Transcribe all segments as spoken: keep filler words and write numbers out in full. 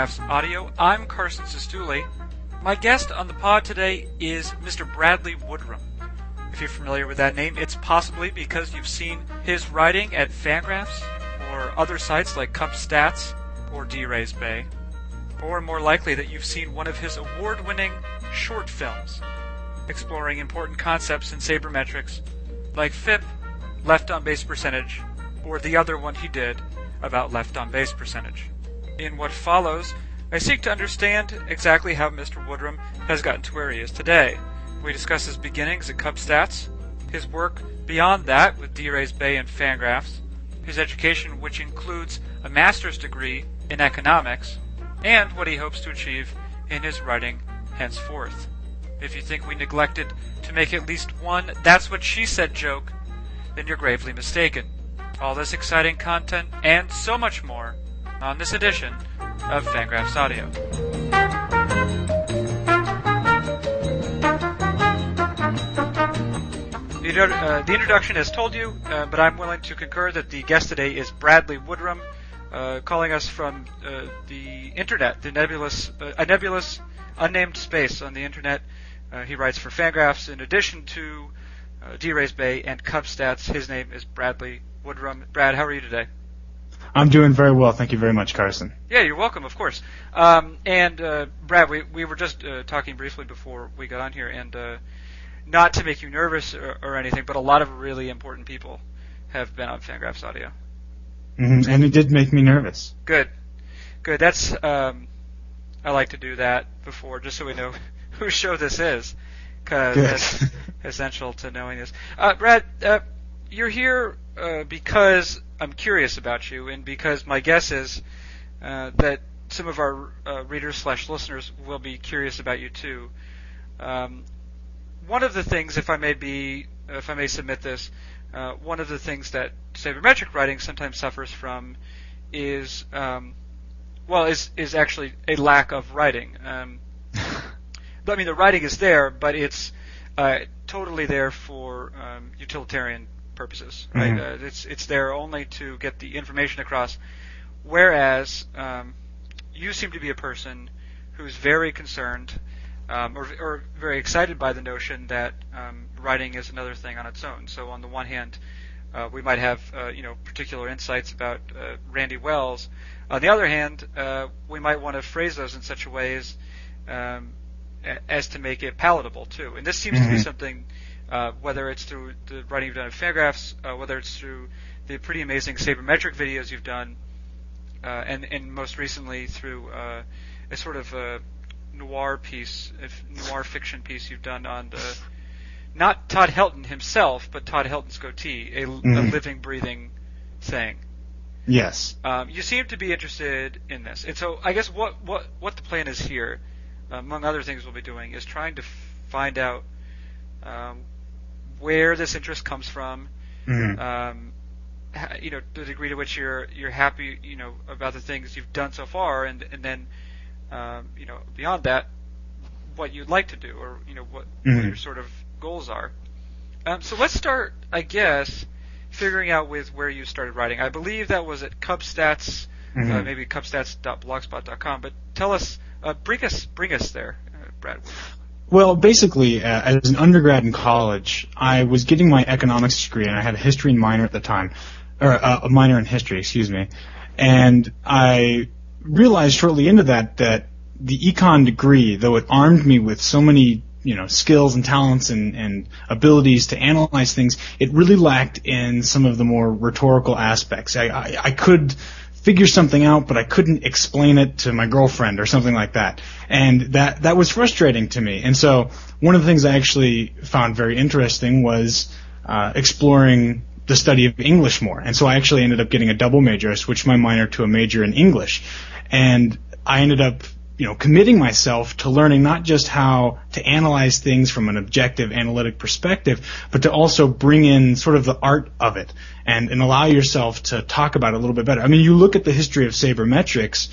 Fangraphs Audio. I'm Carson Sestouli. My guest on the pod today is Mister Bradley Woodrum. If you're familiar with that name, it's possibly because you've seen his writing at Fangraphs or other sites like Cup Stats or DRaysBay, or more likely that you've seen one of his award-winning short films exploring important concepts in sabermetrics like F I P, Left on Base Percentage, or the other one he did about Left on Base Percentage. In what follows, I seek to understand exactly how Mister Woodrum has gotten to where he is today. We discuss his beginnings at Cup Stats, his work beyond that with DRaysBay and Fangraphs, his education, which includes a master's degree in economics, and what he hopes to achieve in his writing henceforth. If you think we neglected to make at least one "That's What She Said" joke, then you're gravely mistaken. All this exciting content and so much more on this edition of Fangraphs Audio. The, uh, the introduction has told you, uh, but I'm willing to concur that the guest today is Bradley Woodrum, uh, calling us from uh, the internet, the nebulous, uh, a nebulous, unnamed space on the internet. Uh, he writes for Fangraphs in addition to uh, DRaysBay and Cup Stats. His name is Bradley Woodrum. Brad, how are you today? I'm doing very well. Thank you very much, Carson. Yeah, you're welcome, of course. Um, and, uh, Brad, we, we were just uh, talking briefly before we got on here, and uh, not to make you nervous or, or anything, but a lot of really important people have been on Fangraphs Audio. Mm-hmm. And it did make me nervous. Good. Good. That's, um, I like to do that before, just so we know whose show this is, because that's essential to knowing this. Uh, Brad, uh, you're here uh, because I'm curious about you, and because my guess is uh, that some of our uh, readers slash listeners will be curious about you too. Um, one of the things, if I may be, if I may submit this, uh, one of the things that sabermetric writing sometimes suffers from is, um, well, is is actually a lack of writing. Um, I mean, the writing is there, but it's uh, totally there for um, utilitarian purposes, right? Mm-hmm. uh, it's it's there only to get the information across, whereas um, you seem to be a person who's very concerned um, or, or very excited by the notion that um, writing is another thing on its own. So on the one hand, uh, we might have uh, you know particular insights about uh, Randy Wells. On the other hand, uh, we might want to phrase those in such a way as, um, as to make it palatable too. And this seems mm-hmm. to be something. Uh, whether it's through the writing you've done in Fangraphs, uh, whether it's through the pretty amazing sabermetric videos you've done, uh, and, and most recently through uh, a sort of a noir piece, a noir fiction piece you've done on the, not Todd Helton himself, but Todd Helton's goatee, a, mm-hmm. a living, breathing thing. Yes. Um, you seem to be interested in this. And so I guess what, what, what the plan is here, among other things we'll be doing, is trying to f- find out um, where this interest comes from, mm-hmm. um, you know, the degree to which you're you're happy, you know, about the things you've done so far, and and then, um, you know, beyond that, what you'd like to do, or you know, what, mm-hmm. what your sort of goals are. Um, so let's start, I guess, figuring out with where you started writing. I believe that was at Cup Stats, mm-hmm. uh, maybe cup stats dot blogspot dot com. But tell us, uh, bring us, bring us there, uh, Brad. Well, basically, uh, as an undergrad in college, I was getting my economics degree, and I had a history minor at the time, or uh, a minor in history, excuse me. And I realized shortly into that that the econ degree, though it armed me with so many, you know, skills and talents and, and abilities to analyze things, it really lacked in some of the more rhetorical aspects. I, I, I could figure something out, but I couldn't explain it to my girlfriend or something like that. And that that was frustrating to me. And so one of the things I actually found very interesting was uh, exploring the study of English more. And so I actually ended up getting a double major. I switched my minor to a major in English. And I ended up, you know, committing myself to learning not just how to analyze things from an objective analytic perspective, but to also bring in sort of the art of it and, and allow yourself to talk about it a little bit better. I mean, you look at the history of sabermetrics,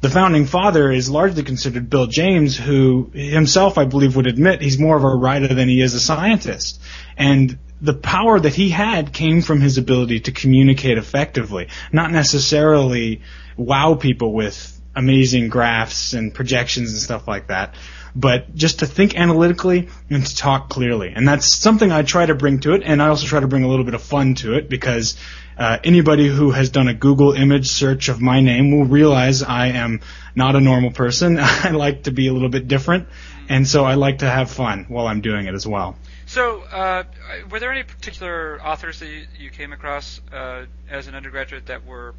the founding father is largely considered Bill James, who himself, I believe, would admit he's more of a writer than he is a scientist. And the power that he had came from his ability to communicate effectively, not necessarily wow people with amazing graphs and projections and stuff like that, but just to think analytically and to talk clearly. And that's something I try to bring to it, and I also try to bring a little bit of fun to it, because uh, anybody who has done a Google image search of my name will realize I am not a normal person. I like to be a little bit different, and so I like to have fun while I'm doing it as well. So uh, were there any particular authors that you, you came across uh, as an undergraduate that were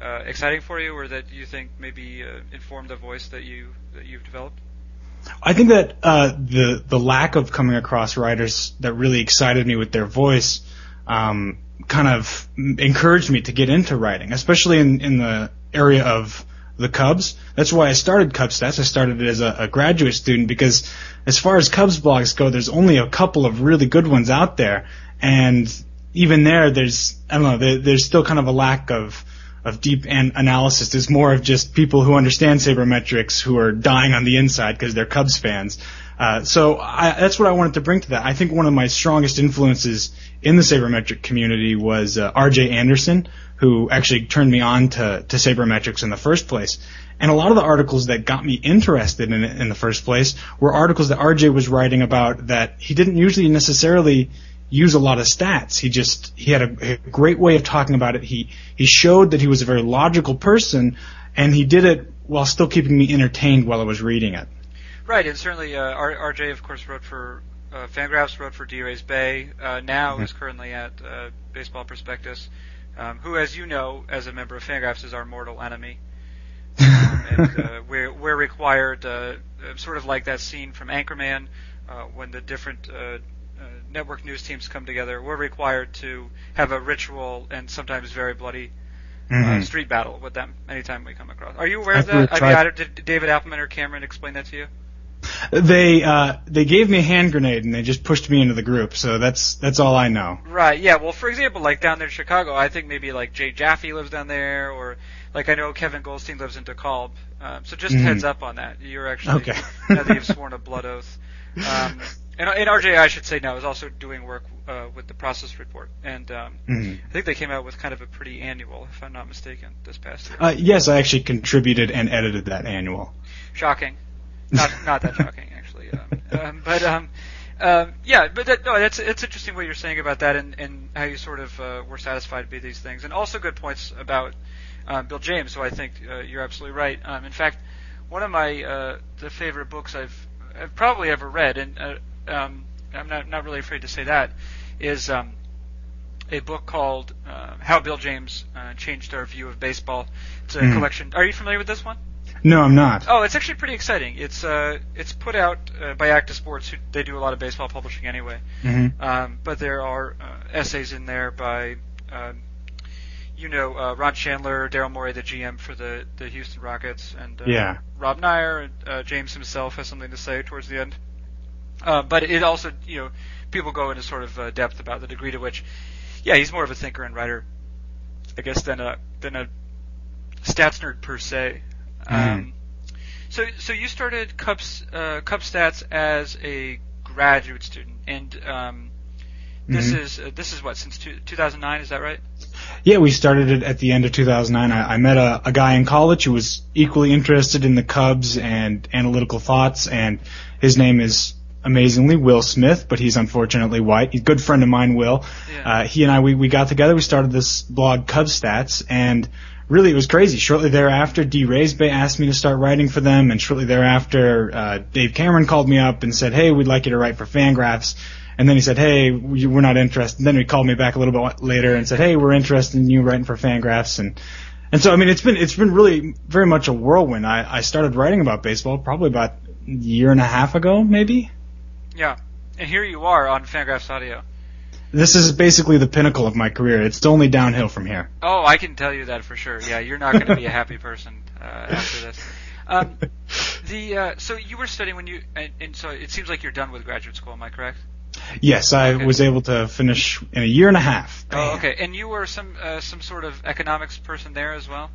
uh, exciting for you, or that you think maybe uh, informed the voice that, you, that you've developed? I think that uh, the the lack of coming across writers that really excited me with their voice um, kind of encouraged me to get into writing, especially in, in the area of the Cubs. That's why I started Cup Stats. I started it as a, a graduate student, because as far as Cubs blogs go, there's only a couple of really good ones out there, and even there, there's I don't know, there, there's still kind of a lack of. of deep an- analysis. There's more of just people who understand sabermetrics who are dying on the inside because they're Cubs fans. Uh, so I, that's what I wanted to bring to that. I think one of my strongest influences in the sabermetric community was uh, R J Anderson, who actually turned me on to, to sabermetrics in the first place. And a lot of the articles that got me interested in it in the first place were articles that R J was writing about that he didn't usually necessarily use a lot of stats. He just he had a, a great way of talking about it. He he showed that he was a very logical person, and he did it while still keeping me entertained while I was reading it. Right, and certainly uh, R J, of course, wrote for uh, Fangraphs, wrote for DRaysBay, uh, now mm-hmm. is currently at uh, Baseball Prospectus, um, who, as you know, as a member of Fangraphs, is our mortal enemy. um, and uh, we're, we're required, uh, sort of like that scene from Anchorman, uh, when the different... Uh, Uh, network news teams come together, we're required to have a ritual and sometimes very bloody uh, mm-hmm. street battle with them anytime we come across. Are you aware I've of that? Tried- I mean, did David Appleman or Cameron explain that to you? They uh, they gave me a hand grenade, and they just pushed me into the group, so that's that's all I know. Right, yeah. Well, for example, like down there in Chicago, I think maybe like Jay Jaffe lives down there, or like I know Kevin Goldstein lives in DeKalb. Um, so just mm-hmm. heads up on that. You're actually, okay. Now that you've sworn a blood oath. Um, and, and R J, I should say now, is also doing work uh, with the process report. And um, mm-hmm. I think they came out with kind of a pretty annual, if I'm not mistaken, this past year. Uh, yes, I actually contributed and edited that annual. Shocking. Not not that shocking, actually. Um, um, but, um, um, yeah, but that, no, that's it's interesting what you're saying about that, and, and how you sort of uh, were satisfied by these things. And also good points about uh, Bill James, who I think uh, you're absolutely right. Um, in fact, one of my uh, the favorite books I've, I've probably ever read, and uh, um, I'm not, not really afraid to say that, is um, a book called uh, How Bill James uh, Changed Our View of Baseball. It's a mm. collection. Are you familiar with this one? No, I'm not. Oh, it's actually pretty exciting. It's uh, it's put out uh, by Acta Sports. Who, they do a lot of baseball publishing anyway. Mm-hmm. Um, but there are uh, essays in there by, um, you know, uh, Ron Chandler, Daryl Morey, the G M for the, the Houston Rockets, and uh, yeah. Rob Neyer. Uh, James himself has something to say towards the end. Uh, but it also, you know, people go into sort of uh, depth about the degree to which, yeah, he's more of a thinker and writer, I guess, than a than a stats nerd per se. Um, mm. So, so you started Cup uh, Cup Stats as a graduate student, and um, this mm-hmm. is uh, this is what since two, two thousand nine, is that right? Yeah, we started it at the end of two thousand nine. I, I met a, a guy in college who was equally interested in the Cubs and analytical thoughts, and his name is amazingly Will Smith, but he's unfortunately white. He's a good friend of mine, Will. Yeah. Uh, he and I we, we got together. We started this blog, Cub Stats, and really, it was crazy. Shortly thereafter, DRaysBay asked me to start writing for them, and shortly thereafter, uh, Dave Cameron called me up and said, hey, we'd like you to write for Fangraphs. And then he said, hey, we're not interested. And then he called me back a little bit later and said, hey, we're interested in you writing for Fangraphs. And and so, I mean, it's been it's been really very much a whirlwind. I, I started writing about baseball probably about a year and a half ago, maybe. Yeah, and here you are on Fangraphs Audio. This is basically the pinnacle of my career. It's only downhill from here. Oh, I can tell you that for sure. Yeah, you're not going to be a happy person uh, after this. Um, the uh, so you were studying when you and, and so it seems like you're done with graduate school. Am I correct? Yes, I okay. was able to finish in a year and a half. Oh, okay. And you were some uh, some sort of economics person there as well?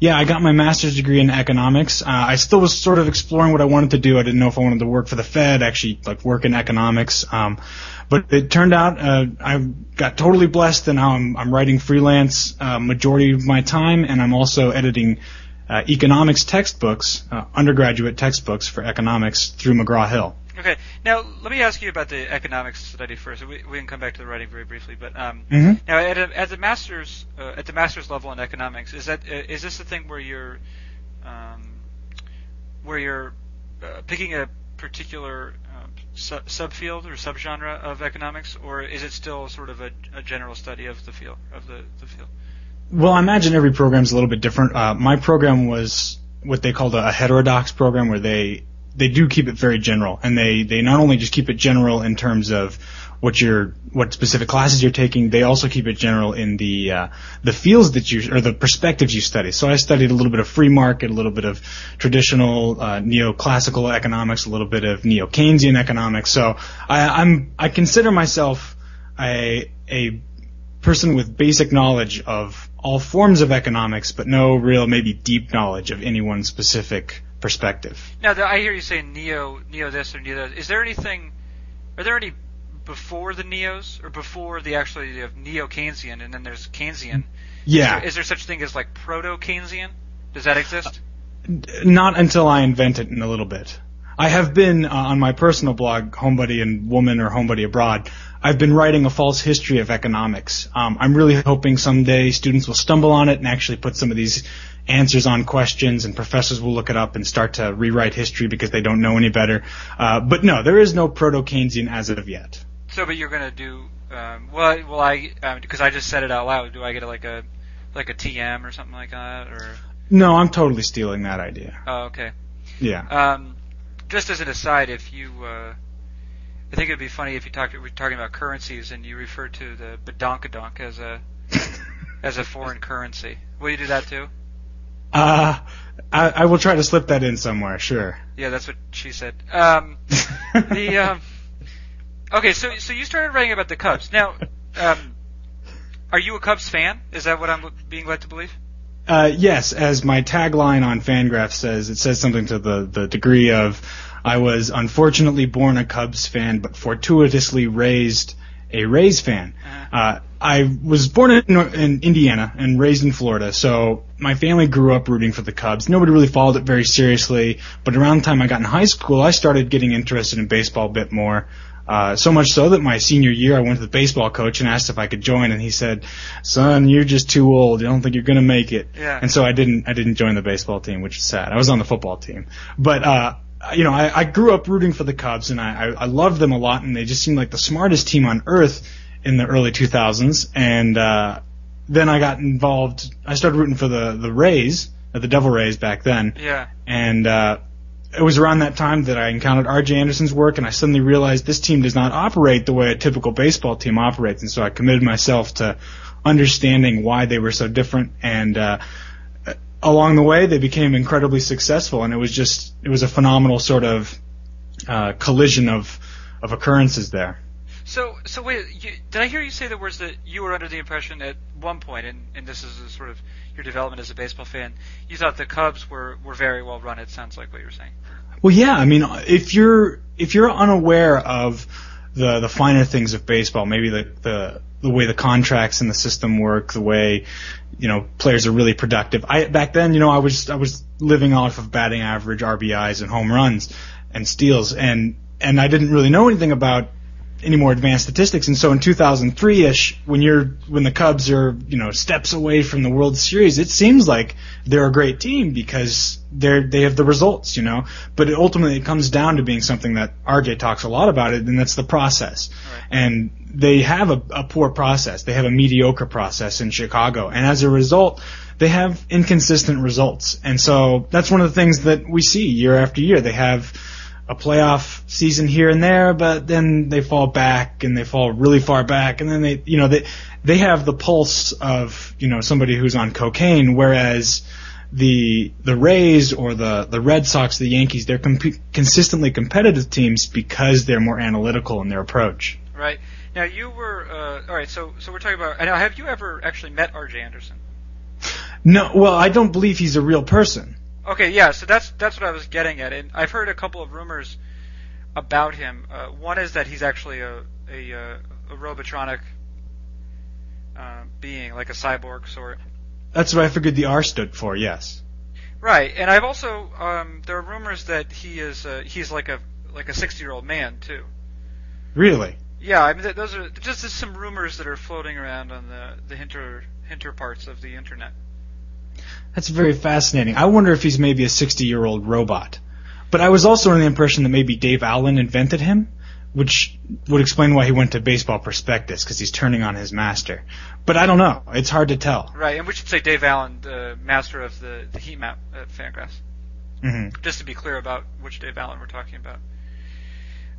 Yeah, I got my master's degree in economics. Uh, I still was sort of exploring what I wanted to do. I didn't know if I wanted to work for the Fed, actually, like work in economics. Um, but it turned out uh, I got totally blessed, and now I'm, I'm writing freelance uh, majority of my time, and I'm also editing uh, economics textbooks, uh, undergraduate textbooks for economics through McGraw-Hill. Okay. Now, let me ask you about the economics study first. We, we can come back to the writing very briefly, but um, mm-hmm. now at, a, at the master's uh, at the master's level in economics, is that uh, is this the thing where you're um, where you're uh, picking a particular uh, su- subfield or subgenre of economics, or is it still sort of a, a general study of the field of the, the field? Well, I imagine every program is a little bit different. Uh, my program was what they called a, a heterodox program, where they They do keep it very general, and they, they not only just keep it general in terms of what your what specific classes you're taking, they also keep it general in the uh, the fields that you or the perspectives you study. So I studied a little bit of free market, a little bit of traditional uh, neoclassical economics, a little bit of neo-Keynesian economics. So I, I'm I consider myself a a person with basic knowledge of all forms of economics, but no real maybe deep knowledge of any one specific perspective. Now, I hear you saying neo, neo this or neo that. Is there anything? Are there any before the neos or before the actually you have neo-Keynesian and then there's Keynesian? Yeah. Is there, is there such thing as like proto-Keynesian? Does that exist? Uh, not until I invent it in a little bit. I have been uh, on my personal blog, Homebody and Woman or Homebody Abroad. I've been writing a false history of economics. Um, I'm really hoping someday students will stumble on it and actually put some of these answers on questions, and professors will look it up and start to rewrite history because they don't know any better. Uh, but no, there is no proto-Keynesian as of yet. So, but you're going to do um, well. Well, I because um, I just said it out loud. Do I get like a like a T M or something like that? Or no, I'm totally stealing that idea. Oh, okay. Yeah. Um, just as an aside, if you, uh, I think it'd be funny if you talked. We're talking about currencies, and you referred to the badonkadonk as a as a foreign currency. Will you do that too? Uh, I, I will try to slip that in somewhere, sure. Yeah, that's what she said. Um, the um, okay, so so you started writing about the Cubs. Now, um, are you a Cubs fan? Is that what I'm being led to believe? Uh, yes, as my tagline on Fangraphs says, it says something to the, the degree of, I was unfortunately born a Cubs fan, but fortuitously raised a Rays fan. Uh-huh. Uh, I was born in, in Indiana and raised in Florida, so my family grew up rooting for the Cubs. Nobody really followed it very seriously, but around the time I got in high school, I started getting interested in baseball a bit more, uh, so much so that my senior year I went to the baseball coach and asked if I could join, and he said, son, you're just too old. I don't think you're going to make it. Yeah. And so I didn't I didn't join the baseball team, which is sad. I was on the football team. But uh You know, I, I grew up rooting for the Cubs, and I, I, I loved them a lot, and they just seemed like the smartest team on earth in the early two thousands. And uh, then I got involved. I started rooting for the, the Rays, or the Devil Rays back then. Yeah. And uh, it was around that time that I encountered R J Anderson's work, and I suddenly realized this team does not operate the way a typical baseball team operates. And so I committed myself to understanding why they were so different, and uh, along the way, they became incredibly successful, and it was just it was a phenomenal sort of uh, collision of of occurrences there. So, so wait, you, did I hear you say the words that you were under the impression at one point, and, and this is a sort of your development as a baseball fan, you thought the Cubs were, were very well run? It sounds like what you were saying. Well, yeah, I mean, if you're if you're unaware of the the finer things of baseball, maybe the the the way the contracts and the system work, the way, you know, players are really productive. I back then, you know, I was I was living off of batting average, R B Is, and home runs, and steals, and and I didn't really know anything about any more advanced statistics. And so in two thousand three ish, when you're when the Cubs are, you know, steps away from the World Series, it seems like they're a great team because they're they have the results, you know. But it ultimately, it comes down to being something that R J talks a lot about, it, and that's the process. Right. And they have a, a poor process. They have a mediocre process in Chicago. And as a result, they have inconsistent results. And so that's one of the things that we see year after year. They have a playoff season here and there, but then they fall back and they fall really far back. And then they, you know, they, they have the pulse of, you know, somebody who's on cocaine, whereas the, the Rays or the, the Red Sox, the Yankees, they're comp- consistently competitive teams because they're more analytical in their approach. Right. Now, you were uh, – all right, so so we're talking about – now, have you ever actually met R J Anderson? No. Well, I don't believe he's a real person. Okay, yeah, so that's that's what I was getting at. And I've heard a couple of rumors about him. Uh, one is that he's actually a, a, a robotronic uh, being, like a cyborg sort. That's what I figured the R stood for, yes. Right, and I've also um, there are rumors that he is uh, he's like a like a sixty-year-old man too. Really? Yeah, I mean th- those are just some rumors that are floating around on the the hinter hinter parts of the internet. That's very fascinating. I wonder if he's maybe a sixty-year-old robot. But I was also under the impression that maybe Dave Allen invented him, which would explain why he went to Baseball Prospectus, because he's turning on his master. But I don't know. It's hard to tell. Right, and we should say Dave Allen, the master of the, the heat map at Fangraphs. Mm-hmm. Just to be clear about which Dave Allen we're talking about.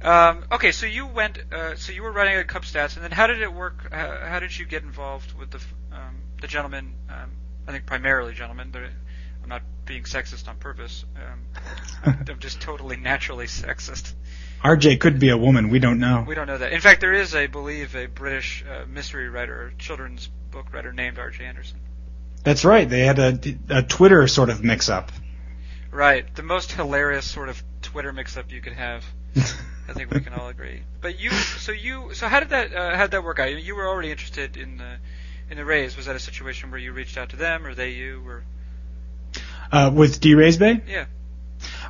Um, okay, so you went. Uh, so you were writing a Cup Stats, and then how did it work? How, how did you get involved with the um, the gentleman? Um, I think primarily gentlemen, but I'm not being sexist on purpose. Um, I'm just totally naturally sexist. R J could be a woman. We don't know. We don't know that. In fact, there is, I believe, a British uh, mystery writer, children's book writer named R J Anderson. That's right. They had a, a Twitter sort of mix-up. Right. The most hilarious sort of Twitter mix-up you could have. I think we can all agree. But you, so you, so how did that, uh, how did that work out? You were already interested in the. In the Rays, was that a situation where you reached out to them, or they you, or uh, with DRaysBay? Yeah.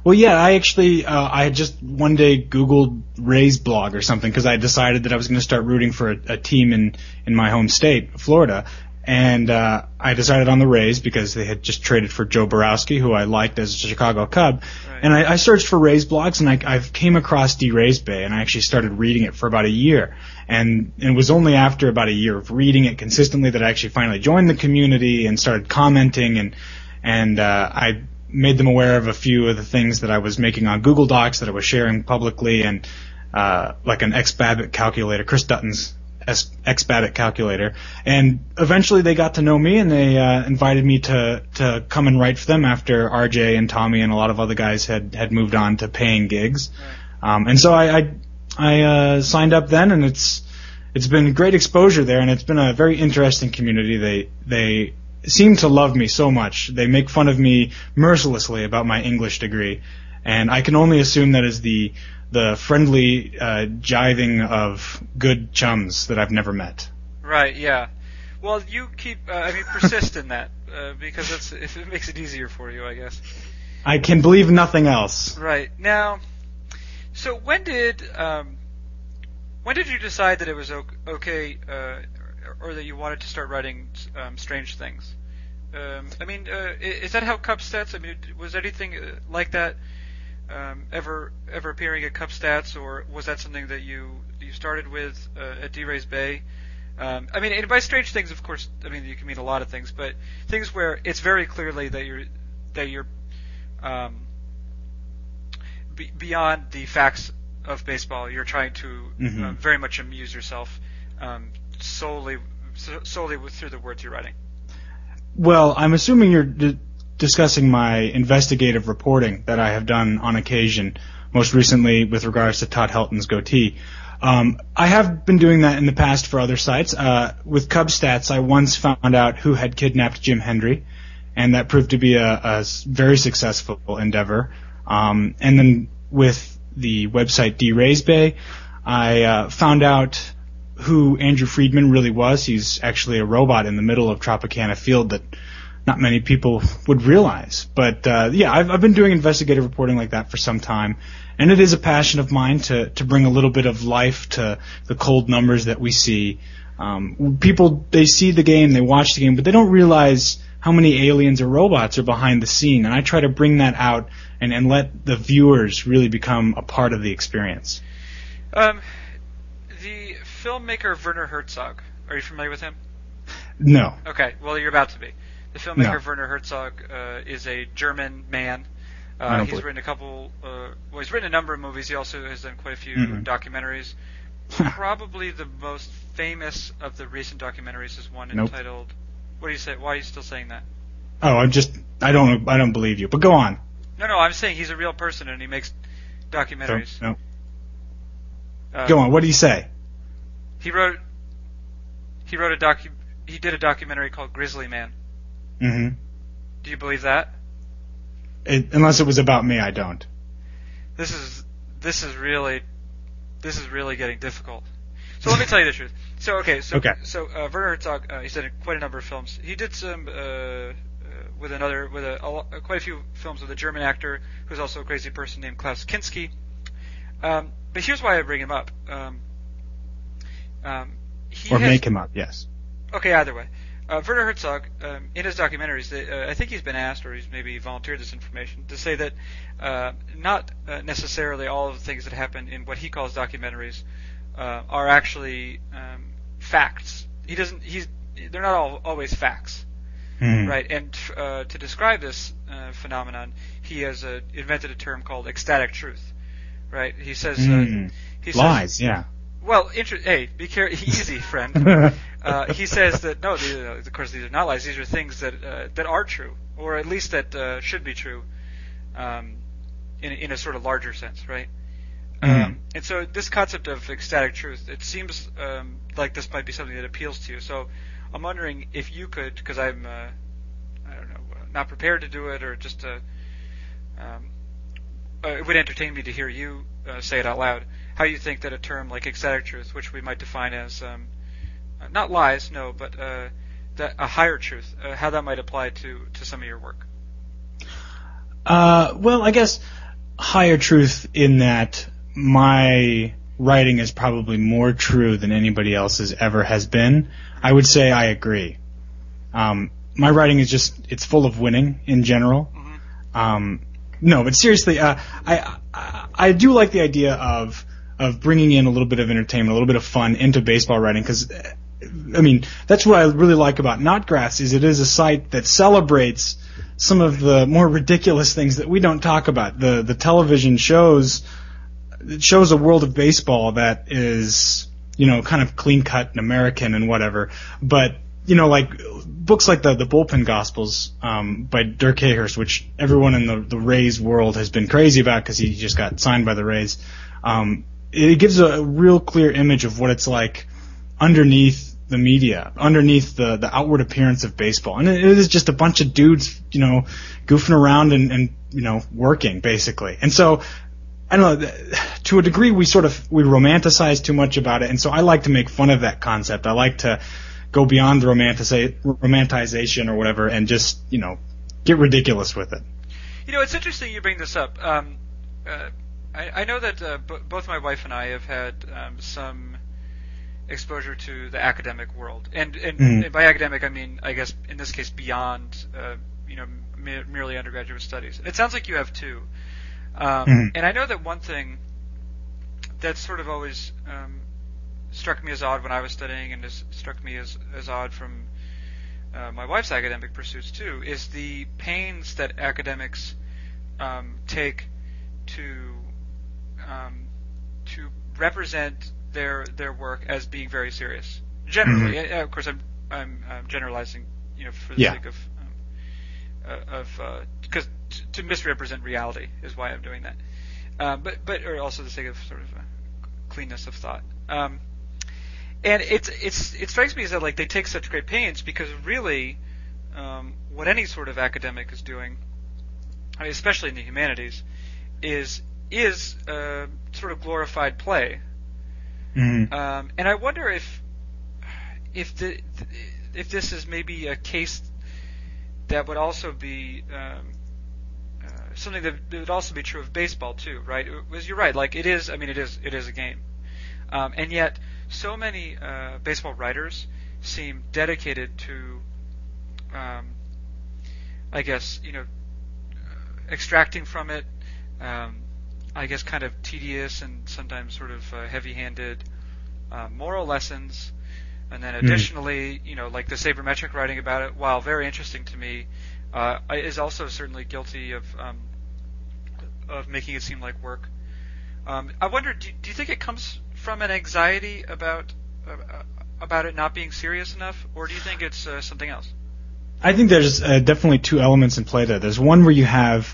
Well, yeah, I actually uh, I had just one day Googled Rays blog or something because I decided that I was going to start rooting for a, a team in, in my home state, Florida, and uh, I decided on the Rays because they had just traded for Joe Borowski, who I liked as a Chicago Cub, right. And I, I searched for Rays blogs, and I I've came across DRaysBay, and I actually started reading it for about a year. And it was only after about a year of reading it consistently that I actually finally joined the community and started commenting, and and uh, I made them aware of a few of the things that I was making on Google Docs that I was sharing publicly, and uh, like an ex-BABIP calculator, Chris Dutton's ex-BABIP calculator. And eventually they got to know me, and they uh, invited me to, to come and write for them after R J and Tommy and a lot of other guys had, had moved on to paying gigs. Right. Um, and so I... I I uh, signed up then, and it's it's been great exposure there, and it's been a very interesting community. They they seem to love me so much. They make fun of me mercilessly about my English degree, and I can only assume that is the the friendly uh, jiving of good chums that I've never met. Right. Yeah. Well, you keep uh, I mean persist in that uh, because that's if it makes it easier for you, I guess. I can believe nothing else. Right now. So when did um, when did you decide that it was okay, uh, or that you wanted to start writing um, strange things? Um, I mean, uh, is that how Cup Stats? I mean, was anything like that um, ever ever appearing at Cup Stats, or was that something that you you started with uh, at DRaysBay? Um, I mean, and by strange things, of course, I mean you can mean a lot of things, but things where it's very clearly that you're that you're um, beyond the facts of baseball, you're trying to mm-hmm. uh, very much amuse yourself um, solely so, solely with, through the words you're writing. Well, I'm assuming you're d- discussing my investigative reporting that I have done on occasion, most recently with regards to Todd Helton's goatee. Um, I have been doing that in the past for other sites. Uh, with Cub Stats, I once found out who had kidnapped Jim Hendry, and that proved to be a, a very successful endeavor. Um, and then with the website DRaysBay, I uh, found out who Andrew Friedman really was. He's actually a robot in the middle of Tropicana Field that not many people would realize. But, uh, yeah, I've, I've been doing investigative reporting like that for some time, and it is a passion of mine to, to bring a little bit of life to the cold numbers that we see. Um, people, they see the game, they watch the game, but they don't realize how many aliens or robots are behind the scene, and I try to bring that out and, and let the viewers really become a part of the experience. Um, the filmmaker Werner Herzog, are you familiar with him? No. Okay, well, you're about to be. The filmmaker no. Werner Herzog uh, is a German man. Uh, he's written a couple, uh, well, he's written a number of movies. He also has done quite a few mm-hmm. documentaries. Probably the most famous of the recent documentaries is one nope. entitled... What do you say? Why are you still saying that? Oh, I'm just I don't I don't believe you. But go on. No, no, I'm saying he's a real person and he makes documentaries. No. no. Um, go on. What do you say? He wrote he wrote a docu he did a documentary called Grizzly Man. Mm-hmm. Do you believe that? It, unless it was about me, I don't. This is this is really this is really getting difficult. So let me tell you the truth. So okay, so okay. so uh, Werner Herzog, uh, he's done quite a number of films. He did some. Uh, uh, with another with a, a quite a few films with a German actor who's also a crazy person named Klaus Kinski. Um, but here's why I bring him up. Um, um, he or has, make him up, yes. Okay, either way. Uh, Werner Herzog, um, in his documentaries, uh, I think he's been asked, or he's maybe volunteered this information, to say that uh, not uh, necessarily all of the things that happen in what he calls documentaries uh, are actually um, facts. He doesn't. He's. They're not all, always facts, hmm. right? And uh, to describe this uh, phenomenon, he has uh, invented a term called ecstatic truth, right? He says hmm. uh, he lies. Says, yeah. Well, inter- hey, be care- easy, friend. Uh, he says that no, these are, of course, these are not lies. These are things that uh, that are true, or at least that uh, should be true, um, in in a sort of larger sense, right? Mm-hmm. Um, and so, this concept of ecstatic truth, it seems um, like this might be something that appeals to you. So, I'm wondering if you could, because I'm, uh, I don't know, not prepared to do it, or just uh, um, uh, it would entertain me to hear you uh, say it out loud. How you think that a term like ecstatic truth, which we might define as um, not lies, no, but uh, that a higher truth, uh, how that might apply to, to some of your work? Uh, well, I guess higher truth in that my writing is probably more true than anybody else's ever has been. I would say I agree. Um, my writing is just, it's full of winning in general. Mm-hmm. Um, no, but seriously, uh, I, I I do like the idea of of bringing in a little bit of entertainment, a little bit of fun into baseball writing, because, I mean, that's what I really like about Notgrass, is it is a site that celebrates some of the more ridiculous things that we don't talk about. The the television shows, it shows a world of baseball that is, you know, kind of clean-cut and American and whatever, but, you know, like books like the the Bullpen Gospels um, by Dirk Hayhurst, which everyone in the, the Rays world has been crazy about because he just got signed by the Rays, um, it gives a real clear image of what it's like underneath the media, underneath the, the outward appearance of baseball. And it, it is just a bunch of dudes, you know, goofing around and, and, you know, working basically. And so, I don't know, to a degree we sort of, we romanticize too much about it. And so I like to make fun of that concept. I like to go beyond the romantici- romanticization or whatever and just, you know, get ridiculous with it. You know, it's interesting you bring this up. Um, uh, I, I know that uh, b- both my wife and I have had um, some exposure to the academic world. And, and, mm. and by academic, I mean, I guess, in this case, beyond, uh, you know, me- merely undergraduate studies. It sounds like you have too. Um, mm. And I know that one thing that sort of always um, struck me as odd when I was studying, and has struck me as, as odd from uh, my wife's academic pursuits too, is the pains that academics um, take to um, to represent their their work as being very serious. Generally, mm-hmm. I, of course, I'm I'm, I'm generalizing, you know, for the yeah. sake of um, uh, of uh, because t- to misrepresent reality is why I'm doing that. Uh, but but or also the sake of sort of. Uh, cleanness of thought, um, and it's it's it strikes me as that like they take such great pains because really, um, what any sort of academic is doing, especially in the humanities, is is uh, sort of glorified play, mm-hmm. um, and I wonder if if the if this is maybe a case that would also be. Um, Something that, that would also be true of baseball too, right? Because you're right. Like it is. I mean, it is. It is a game, um, and yet so many uh, baseball writers seem dedicated to, um, I guess, you know, extracting from it. Um, I guess kind of tedious and sometimes sort of uh, heavy-handed uh, moral lessons, and then additionally, mm-hmm. you know, like the sabermetric writing about it, while very interesting to me. Uh, is also certainly guilty of um, of making it seem like work. Um, I wonder, do, do you think it comes from an anxiety about uh, about it not being serious enough, or do you think it's uh, something else? I think there's uh, definitely two elements in play there. There's one where you have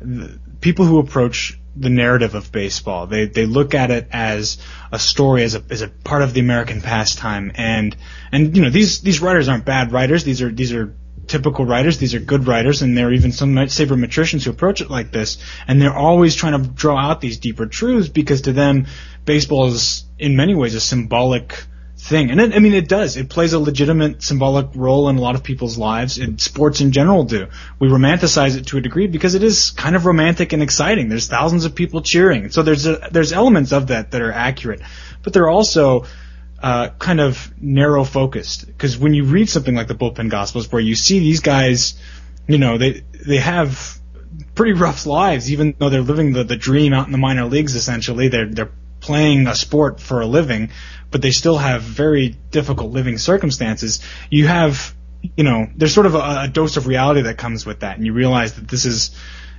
the people who approach the narrative of baseball. They they look at it as a story, as a as a part of the American pastime, and and you know these these writers aren't bad writers. These are these are typical writers, these are good writers, and there are even some sabermetricians who approach it like this, and they're always trying to draw out these deeper truths because to them, baseball is in many ways a symbolic thing. And it, I mean, it does. It plays a legitimate symbolic role in a lot of people's lives, and sports in general do. We romanticize it to a degree because it is kind of romantic and exciting. There's thousands of people cheering. So there's a, there's elements of that that are accurate, but they're also uh, kind of narrow focused. Because when you read something like the Bullpen Gospels, where you see these guys, you know, they they have pretty rough lives, even though they're living the, the dream out in the minor leagues, essentially. They're they're playing a sport for a living, but they still have very difficult living circumstances. You have, you know, there's sort of a, a dose of reality that comes with that, and you realize that this is,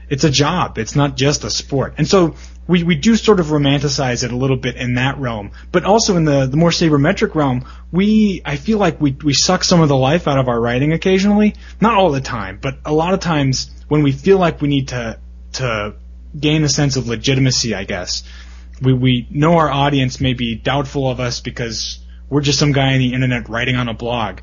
it's a job. It's not just a sport. And so we, we do sort of romanticize it a little bit in that realm. But also in the, the more sabermetric realm, we I feel like we, we suck some of the life out of our writing occasionally. Not all the time, but a lot of times when we feel like we need to to gain a sense of legitimacy, I guess, we, we know our audience may be doubtful of us because we're just some guy on the internet writing on a blog.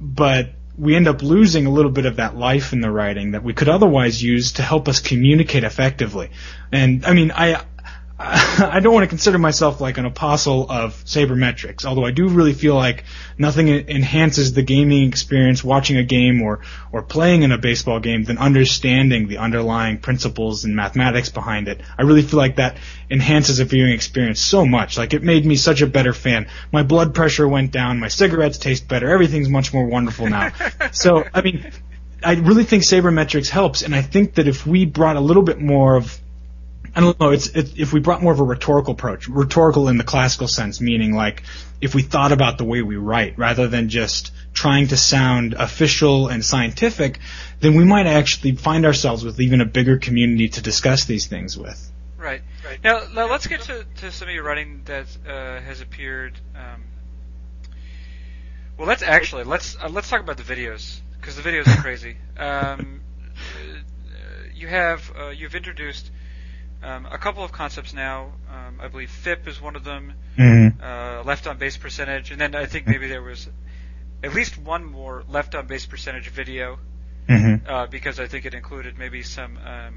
But we end up losing a little bit of that life in the writing that we could otherwise use to help us communicate effectively. And I mean, I I don't want to consider myself like an apostle of sabermetrics, although I do really feel like nothing enhances the gaming experience, watching a game or or playing in a baseball game, than understanding the underlying principles and mathematics behind it. I really feel like that enhances a viewing experience so much. Like, it made me such a better fan. My blood pressure went down. My cigarettes taste better. Everything's much more wonderful now. So, I mean, I really think sabermetrics helps, and I think that if we brought a little bit more of I don't know, it's, it, if we brought more of a rhetorical approach, rhetorical in the classical sense, meaning like if we thought about the way we write rather than just trying to sound official and scientific, then we might actually find ourselves with even a bigger community to discuss these things with. Right. Right. Now, now let's get to, to some of your writing that uh, has appeared. Um, well, let's actually, let's uh, let's talk about the videos, because the videos are crazy. Um, you have, uh, you've introduced Um, a couple of concepts now. Um, I believe F I P is one of them, mm-hmm. uh, left on base percentage, and then I think maybe there was at least one more left on base percentage video, mm-hmm. uh, because I think it included maybe some um,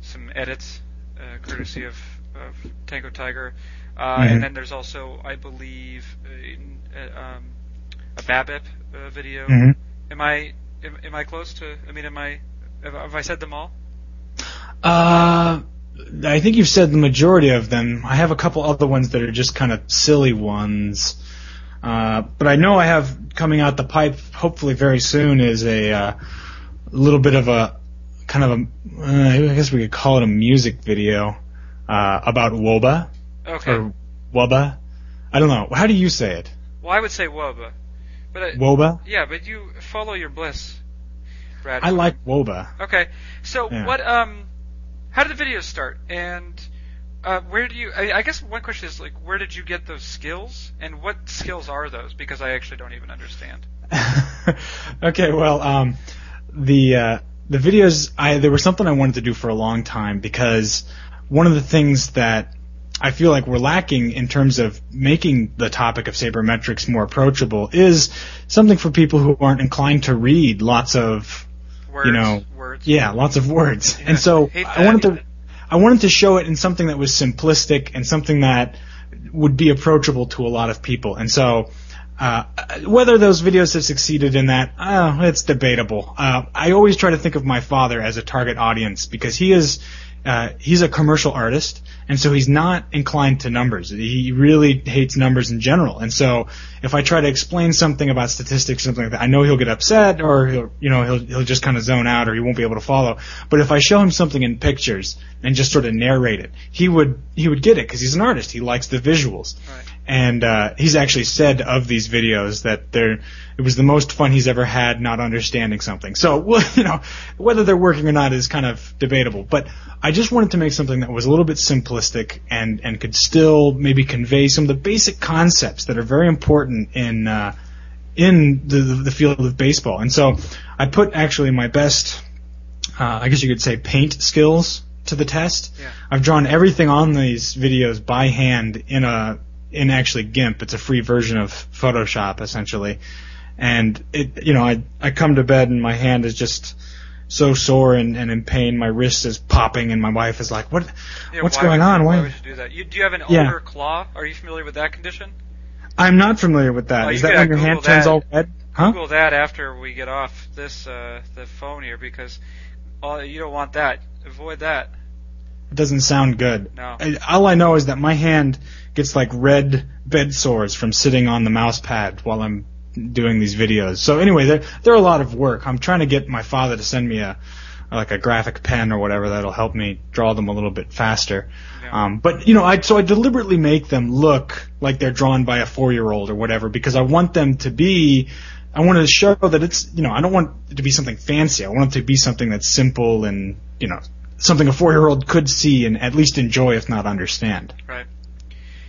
some edits, uh, courtesy of, of Tango Tiger. Uh, mm-hmm. And then there's also, I believe, a, um, a BABIP uh, video. Mm-hmm. Am I am, am I close to? I mean, am I have, have I said them all? Uh, I think you've said the majority of them. I have a couple other ones that are just kind of silly ones. Uh, but I know I have coming out the pipe, hopefully very soon, is a uh, little bit of a kind of a, uh, I guess we could call it a music video uh, about wOBA. Okay. Or wOBA. I don't know. How do you say it? Well, I would say wOBA. But I, wOBA? Yeah, but you follow your bliss, Brad. I like wOBA. Okay. So yeah. what, um... How did the videos start, and uh, where do you? I, I guess one question is like, where did you get those skills, and what skills are those? Because I actually don't even understand. Okay, well, um, the uh, the videos, I there was something I wanted to do for a long time, because one of the things that I feel like we're lacking in terms of making the topic of sabermetrics more approachable is something for people who aren't inclined to read lots of. Words, you know, words. Yeah, lots of words. Yeah. And so I, I wanted to, I wanted to show it in something that was simplistic and something that would be approachable to a lot of people. And so, uh, whether those videos have succeeded in that, uh, it's debatable. Uh, I always try to think of my father as a target audience, because he is, uh, he's a commercial artist, and so he's not inclined to numbers. He really hates numbers in general. And so if I try to explain something about statistics, something like that, I know he'll get upset, or he'll, you know, he'll, he'll just kind of zone out, or he won't be able to follow. But if I show him something in pictures and just sort of narrate it, he would, he would get it, because he's an artist. He likes the visuals. Right. And, uh, he's actually said of these videos that they're, it was the most fun he's ever had not understanding something. So, well, you know, whether they're working or not is kind of debatable. But I just wanted to make something that was a little bit simplistic and, and could still maybe convey some of the basic concepts that are very important in, uh, in the, the field of baseball. And so I put actually my best, uh, I guess you could say paint skills to the test. Yeah. I've drawn everything on these videos by hand in a, in actually GIMP. It's a free version of Photoshop, essentially. And it, you know, I I come to bed and my hand is just so sore and, and in pain. My wrist is popping, and my wife is like, "What? Yeah, what's going on? You, why? why would you do that? You, do you have an ulnar yeah. claw? Are you familiar with that condition?" I'm not familiar with that. Well, is that when your Google hand turns that. all red? Huh? Google that after we get off this uh, the phone here, because all, you don't want that. Avoid that. It doesn't sound good. No. I, all I know is that my hand gets like red bed sores from sitting on the mouse pad while I'm doing these videos. So anyway, they're, they're a lot of work. I'm trying to get my father to send me a like a graphic pen or whatever that'll help me draw them a little bit faster. Yeah. Um, but, you know, I so I deliberately make them look like they're drawn by a four-year-old or whatever, because I want them to be – I want to show that it's – you know, I don't want it to be something fancy. I want it to be something that's simple and, you know, something a four-year-old could see and at least enjoy, if not understand. Right.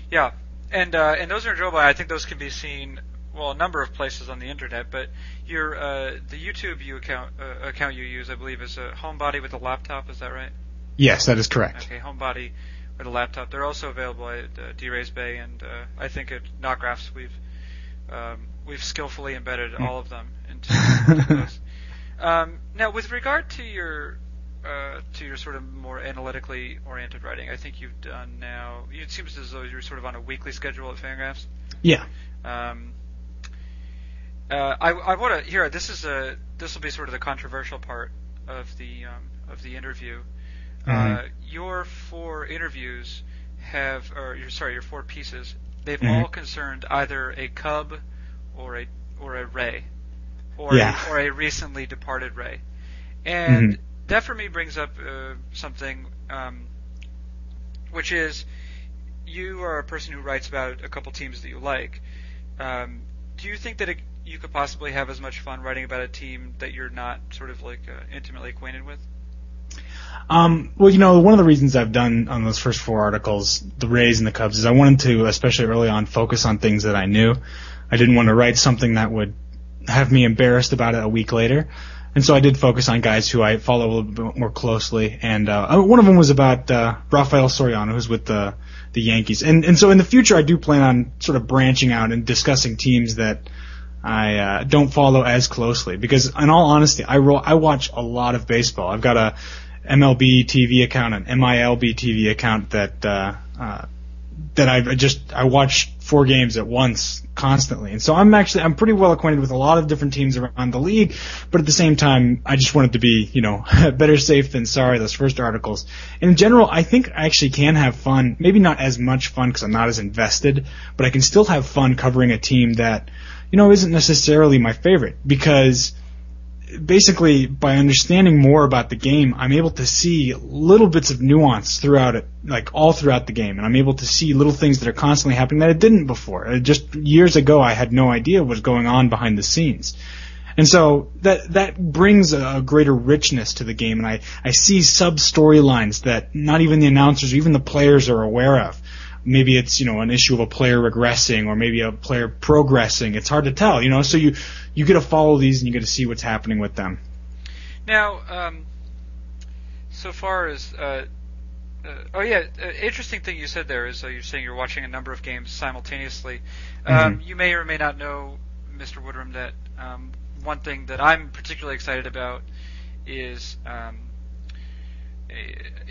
Yeah. And uh, and those are enjoyable. I think those can be seen – well, a number of places on the internet, but your uh, the YouTube you account uh, account you use, I believe, is a Homebody with a Laptop. Is that right? Yes, that is correct. Okay, Homebody with a Laptop. They're also available at uh, DRaysBay, and uh, I think at Knockraphs we've um, we've skillfully embedded mm. all of them into those. Um, now, with regard to your uh, to your sort of more analytically oriented writing, I think you've done now. It seems as though you're sort of on a weekly schedule at Fangraphs. Yeah. Um, Uh, I, I want to here. This is a this will be sort of the controversial part of the um, of the interview. Mm-hmm. Uh, your four interviews have, or your, sorry, your four pieces. They've mm-hmm. all concerned either a Cub or a or a Ray, or yeah. a, or a recently departed Ray, and mm-hmm. that for me brings up uh, something, um, which is you are a person who writes about a couple teams that you like. Um, do you think that it you could possibly have as much fun writing about a team that you're not sort of like uh, intimately acquainted with? Um, well, you know, one of the reasons I've done on those first four articles, the Rays and the Cubs, is I wanted to, especially early on, focus on things that I knew. I didn't want to write something that would have me embarrassed about it a week later. And so I did focus on guys who I follow a little bit more closely. And uh, one of them was about uh, Rafael Soriano, who's with the the Yankees. And, and so in the future, I do plan on sort of branching out and discussing teams that I uh, don't follow as closely, because in all honesty, I roll, I watch a lot of baseball. I've got a M L B T V account, an M I L B T V account that uh, uh, that I just I watch four games at once constantly, and so I'm actually I'm pretty well acquainted with a lot of different teams around the league. But at the same time, I just wanted to be, you know, better safe than sorry. Those first articles, and in general, I think I actually can have fun. Maybe not as much fun because I'm not as invested, but I can still have fun covering a team that, you know, isn't necessarily my favorite, because basically by understanding more about the game, I'm able to see little bits of nuance throughout it, like all throughout the game, and I'm able to see little things that are constantly happening that I didn't before. Just years ago, I had no idea what was going on behind the scenes. And so that that brings a greater richness to the game, and I, I see sub-storylines that not even the announcers or even the players are aware of. Maybe it's, you know, an issue of a player regressing or maybe a player progressing. It's hard to tell, you know. So you, you get to follow these and you get to see what's happening with them. Now, um, so far as uh, – uh, oh, yeah, uh, interesting thing you said there is uh, you're saying you're watching a number of games simultaneously. Um, mm-hmm. You may or may not know, Mister Woodrum, that um, one thing that I'm particularly excited about is um,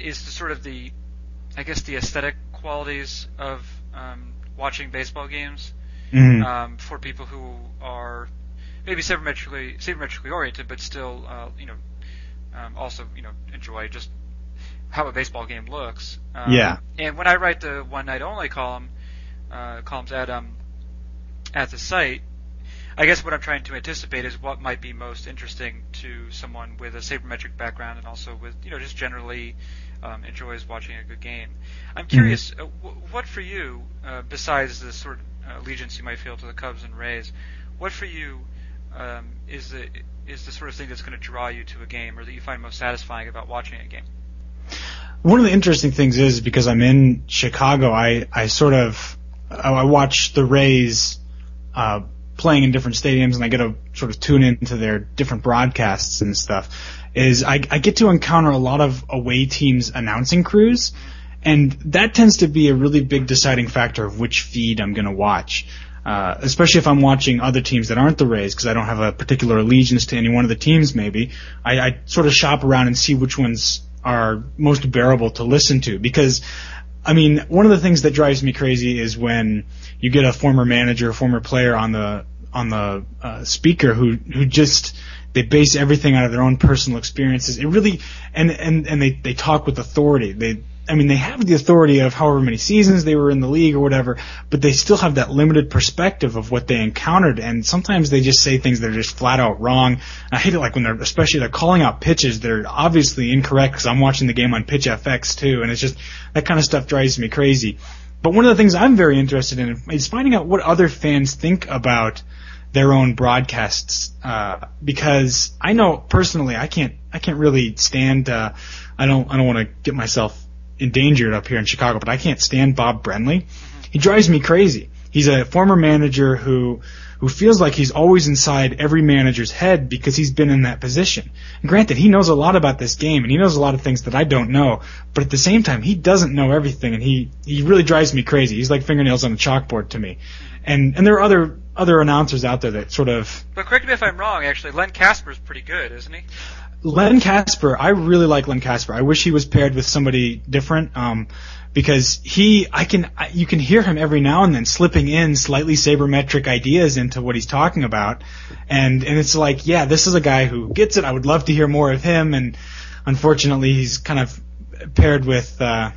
is the sort of the – I guess the aesthetic qualities of um, watching baseball games mm. um, for people who are maybe sabermetrically sabermetrically oriented, but still, uh, you know, um, also, you know, enjoy just how a baseball game looks. Um, yeah. And when I write the one night only column, uh, columns at um at the site, I guess what I'm trying to anticipate is what might be most interesting to someone with a sabermetric background and also with, you know, just generally. Um, enjoys watching a good game. I'm curious, uh, w- what for you, uh, besides the sort of allegiance you might feel to the Cubs and Rays, what for you um, is the is the sort of thing that's going to draw you to a game, or that you find most satisfying about watching a game? One of the interesting things is, because I'm in Chicago, I, I sort of I watch the Rays uh, playing in different stadiums, and I get to sort of tune into their different broadcasts and stuff. Is I, I get to encounter a lot of away teams announcing crews, and that tends to be a really big deciding factor of which feed I'm going to watch, uh, especially if I'm watching other teams that aren't the Rays, because I don't have a particular allegiance to any one of the teams maybe. I, I sort of shop around and see which ones are most bearable to listen to, because I mean, one of the things that drives me crazy is when you get a former manager, former player on the on the uh, speaker who who just they base everything out of their own personal experiences. It really and and and they they talk with authority. They I mean, they have the authority of however many seasons they were in the league or whatever, but they still have that limited perspective of what they encountered. And sometimes they just say things that are just flat out wrong. I hate it, like when they're, especially they're calling out pitches that are obviously incorrect, because I'm watching the game on Pitch F X too. And it's just, that kind of stuff drives me crazy. But one of the things I'm very interested in is finding out what other fans think about their own broadcasts, uh, because I know personally, I can't, I can't really stand, uh, I don't, I don't want to get myself endangered up here in Chicago, but I can't stand Bob Brenly. He drives me crazy. He's a former manager who who feels like he's always inside every manager's head because he's been in that position. And granted, he knows a lot about this game, and he knows a lot of things that I don't know, but at the same time, he doesn't know everything, and he, he really drives me crazy. He's like fingernails on a chalkboard to me. And and there are other other announcers out there that sort of... But correct me if I'm wrong, actually. Len Casper's pretty good, isn't he? Len Casper, I really like Len Casper. I wish he was paired with somebody different, um, because he, I can, I, you can hear him every now and then slipping in slightly sabermetric ideas into what he's talking about, and and it's like, yeah, this is a guy who gets it. I would love to hear more of him, and unfortunately, he's kind of paired with, uh,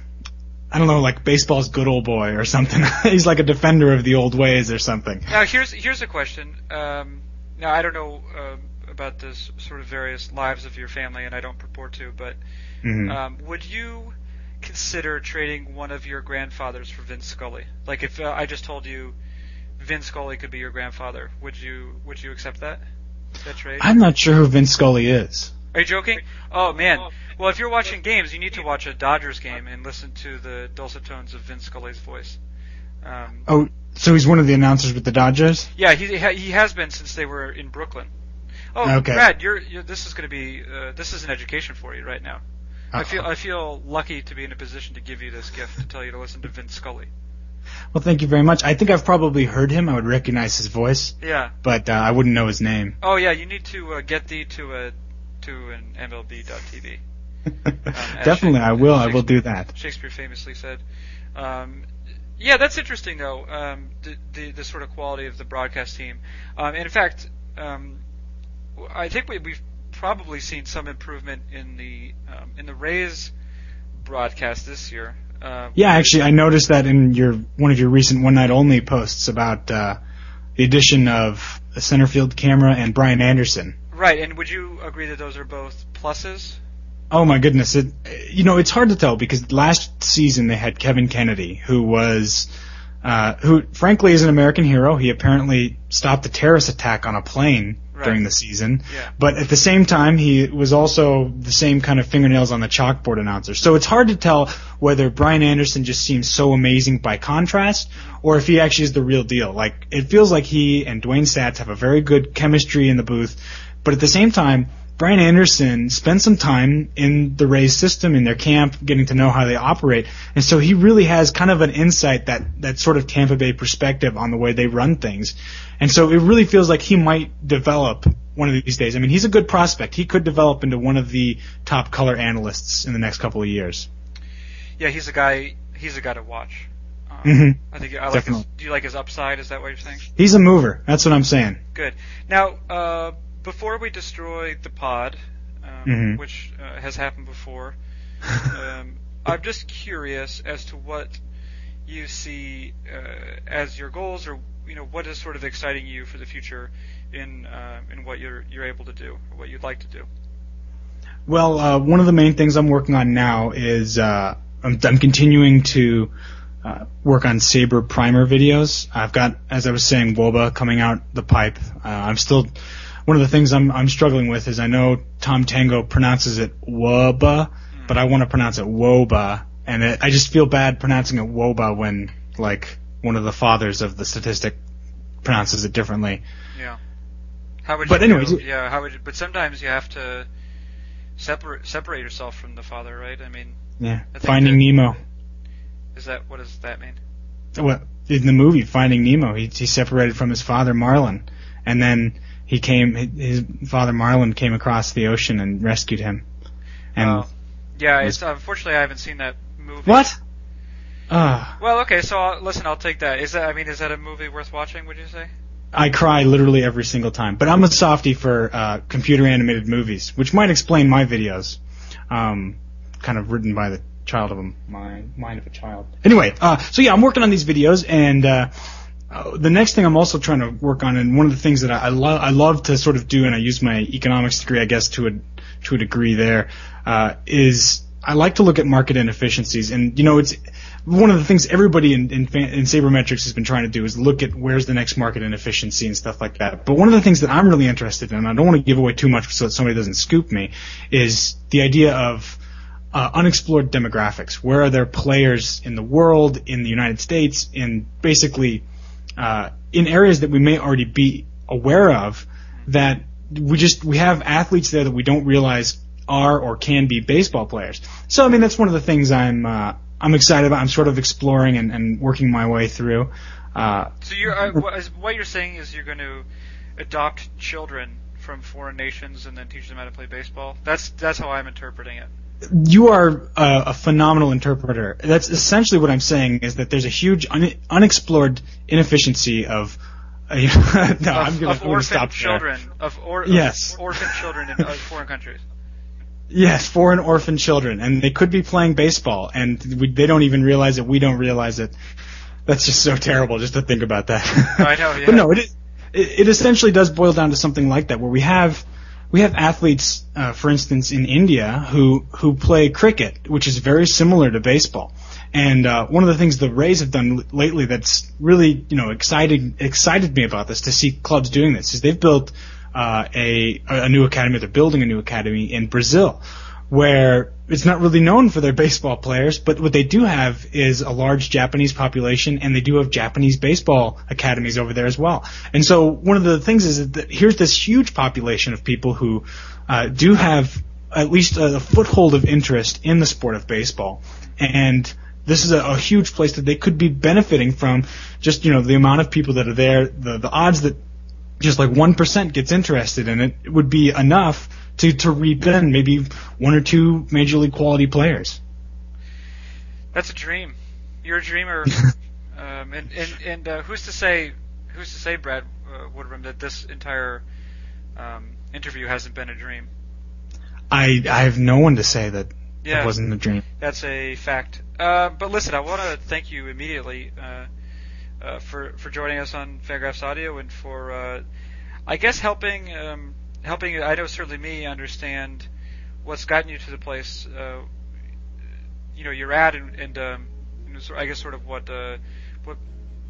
I don't know, like baseball's good old boy or something. He's like a defender of the old ways or something. Now here's here's a question. Um, now I don't know. Uh, about this sort of various lives of your family, and I don't purport to, but mm-hmm. um, would you consider trading one of your grandfathers for Vince Scully? Like if uh, I just told you Vince Scully could be your grandfather, would you would you accept that, that trade? I'm not sure who Vince Scully is. Are you joking? Oh, man. Well, if you're watching games, you need to watch a Dodgers game and listen to the dulcet tones of Vince Scully's voice. Um, oh, so he's one of the announcers with the Dodgers? Yeah, he he has been since they were in Brooklyn. Oh, okay. Brad, you're, you're, this is going to be uh, this is an education for you right now. Uh-huh. I feel I feel lucky to be in a position to give you this gift, to tell you to listen to Vince Scully. Well, thank you very much. I think I've probably heard him. I would recognize his voice. Yeah. But uh, I wouldn't know his name. Oh yeah, you need to uh, get thee to a to an M L B dot T V. Um, Definitely, I will. I will do that. Shakespeare famously said. Um, yeah, that's interesting though. Um, the, the the sort of quality of the broadcast team, um, and in fact. Um, I think we, we've probably seen some improvement in the um, in the Rays broadcast this year. Uh, yeah, actually, I noticed that in your one of your recent One Night Only posts about uh, the addition of a center field camera and Brian Anderson. Right, and would you agree that those are both pluses? Oh my goodness, it, you know, it's hard to tell because last season they had Kevin Kennedy, who was. Uh, who, frankly, is an American hero. He apparently stopped a terrorist attack on a plane right. during the season. Yeah. But at the same time, he was also the same kind of fingernails on the chalkboard announcer. So it's hard to tell whether Brian Anderson just seems so amazing by contrast or if he actually is the real deal. Like, it feels like he and Dwayne Satz have a very good chemistry in the booth. But at the same time, Brian Anderson spent some time in the Rays system, in their camp, getting to know how they operate. And so he really has kind of an insight, that, that sort of Tampa Bay perspective on the way they run things. And so it really feels like he might develop one of these days. I mean, he's a good prospect. He could develop into one of the top color analysts in the next couple of years. Yeah, he's a guy, he's a guy to watch. Um, mm-hmm. I think I like his, do you like his upside? Is that what you're saying? He's a mover. That's what I'm saying. Good. Now, uh, before we destroy the pod, um, mm-hmm. which uh, has happened before, um, I'm just curious as to what you see uh, as your goals, or you know, what is sort of exciting you for the future in uh, in what you're you're able to do, or what you'd like to do. Well, uh, one of the main things I'm working on now is uh, I'm, I'm continuing to uh, work on Saber primer videos. I've got, as I was saying, wOBA coming out the pipe. Uh, I'm still. One of the things I'm I'm struggling with is I know Tom Tango pronounces it wOBA, but I want to pronounce it wOBA, and it, I just feel bad pronouncing it wOBA when, like, one of the fathers of the statistic pronounces it differently. Yeah. How would you? But anyways, yeah. How would you, but sometimes you have to separate separate yourself from the father, right? I mean. Yeah. I Finding that, Nemo. Is that what does that mean? Well, in the movie Finding Nemo, he he separated from his father Marlin, and then. He came. His father Marlin came across the ocean and rescued him. And uh, yeah, it's, unfortunately I haven't seen that movie. What? Ah. Well, okay, so I'll, listen, I'll take that. Is that, I mean, is that a movie worth watching, would you say? I cry literally every single time. But I'm a softie for uh, computer-animated movies, which might explain my videos, um, kind of written by the child of a mind, mind of a child. Anyway, uh, so yeah, I'm working on these videos, and uh, the next thing I'm also trying to work on, and one of the things that I, I, lo- I love to sort of do, and I use my economics degree, I guess, to a, to a degree there, uh, is I like to look at market inefficiencies. And, you know, it's one of the things everybody in, in, in sabermetrics has been trying to do is look at where's the next market inefficiency and stuff like that. But one of the things that I'm really interested in, and I don't want to give away too much so that somebody doesn't scoop me, is the idea of uh, unexplored demographics. Where are there players in the world, in the United States, in basically uh, in areas that we may already be aware of that we just we have athletes there that we don't realize are or can be baseball players. So, I mean, that's one of the things I'm uh, I'm excited about. I'm sort of exploring and, and working my way through. Uh, so you're, uh, what you're saying is you're going to adopt children from foreign nations and then teach them how to play baseball? That's that's how I'm interpreting it. You are a, a phenomenal interpreter. That's essentially what I'm saying, is that there's a huge un, unexplored inefficiency of no, of, I'm going to stop children, of, or, yes. of orphan children in foreign countries. Yes, foreign orphan children, and they could be playing baseball, and we, they don't even realize it. We don't realize it. That's just so terrible just to think about that. No, I know, yeah. But no, it, it it essentially does boil down to something like that, where we have we have athletes, uh, for instance, in India who who play cricket, which is very similar to baseball. And uh, one of the things the Rays have done l- lately that's really you know excited excited me about this, to see clubs doing this, is they've built Uh, a a new academy. They're building a new academy in Brazil, where it's not really known for their baseball players, but what they do have is a large Japanese population, and they do have Japanese baseball academies over there as well. And so one of the things is that here's this huge population of people who uh, do have at least a, a foothold of interest in the sport of baseball, and this is a, a huge place that they could be benefiting from. Just you know the amount of people that are there, the the odds that just like one percent gets interested in it, it would be enough to, to reap in maybe one or two major league quality players. That's a dream. You're a dreamer. um, and and, and uh, who's to say, who's to say, Brad uh, Woodrum, that this entire um, interview hasn't been a dream? I I have no one to say that yeah, it wasn't a dream. That's a fact. Uh, but listen, I want to thank you immediately uh, Uh, for for joining us on Fangraphs Audio, and for uh, I guess helping um, helping I know certainly me understand what's gotten you to the place uh, you know you're at, and, and um, you know, so I guess sort of what uh, what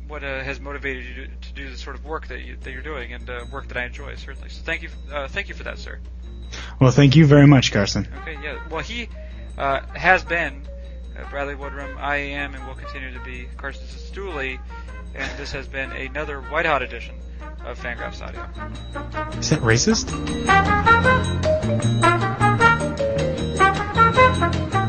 what uh, has motivated you to, to do the sort of work that you, that you're doing, and uh, work that I enjoy certainly. So thank you uh, thank you for that, sir. Well, thank you very much, Carson. Okay, yeah. Well, he uh, has been uh, Bradley Woodrum. I am, and will continue to be, Carson Sestouli. And this has been another White Hot edition of Fangraphs Audio. Is that racist?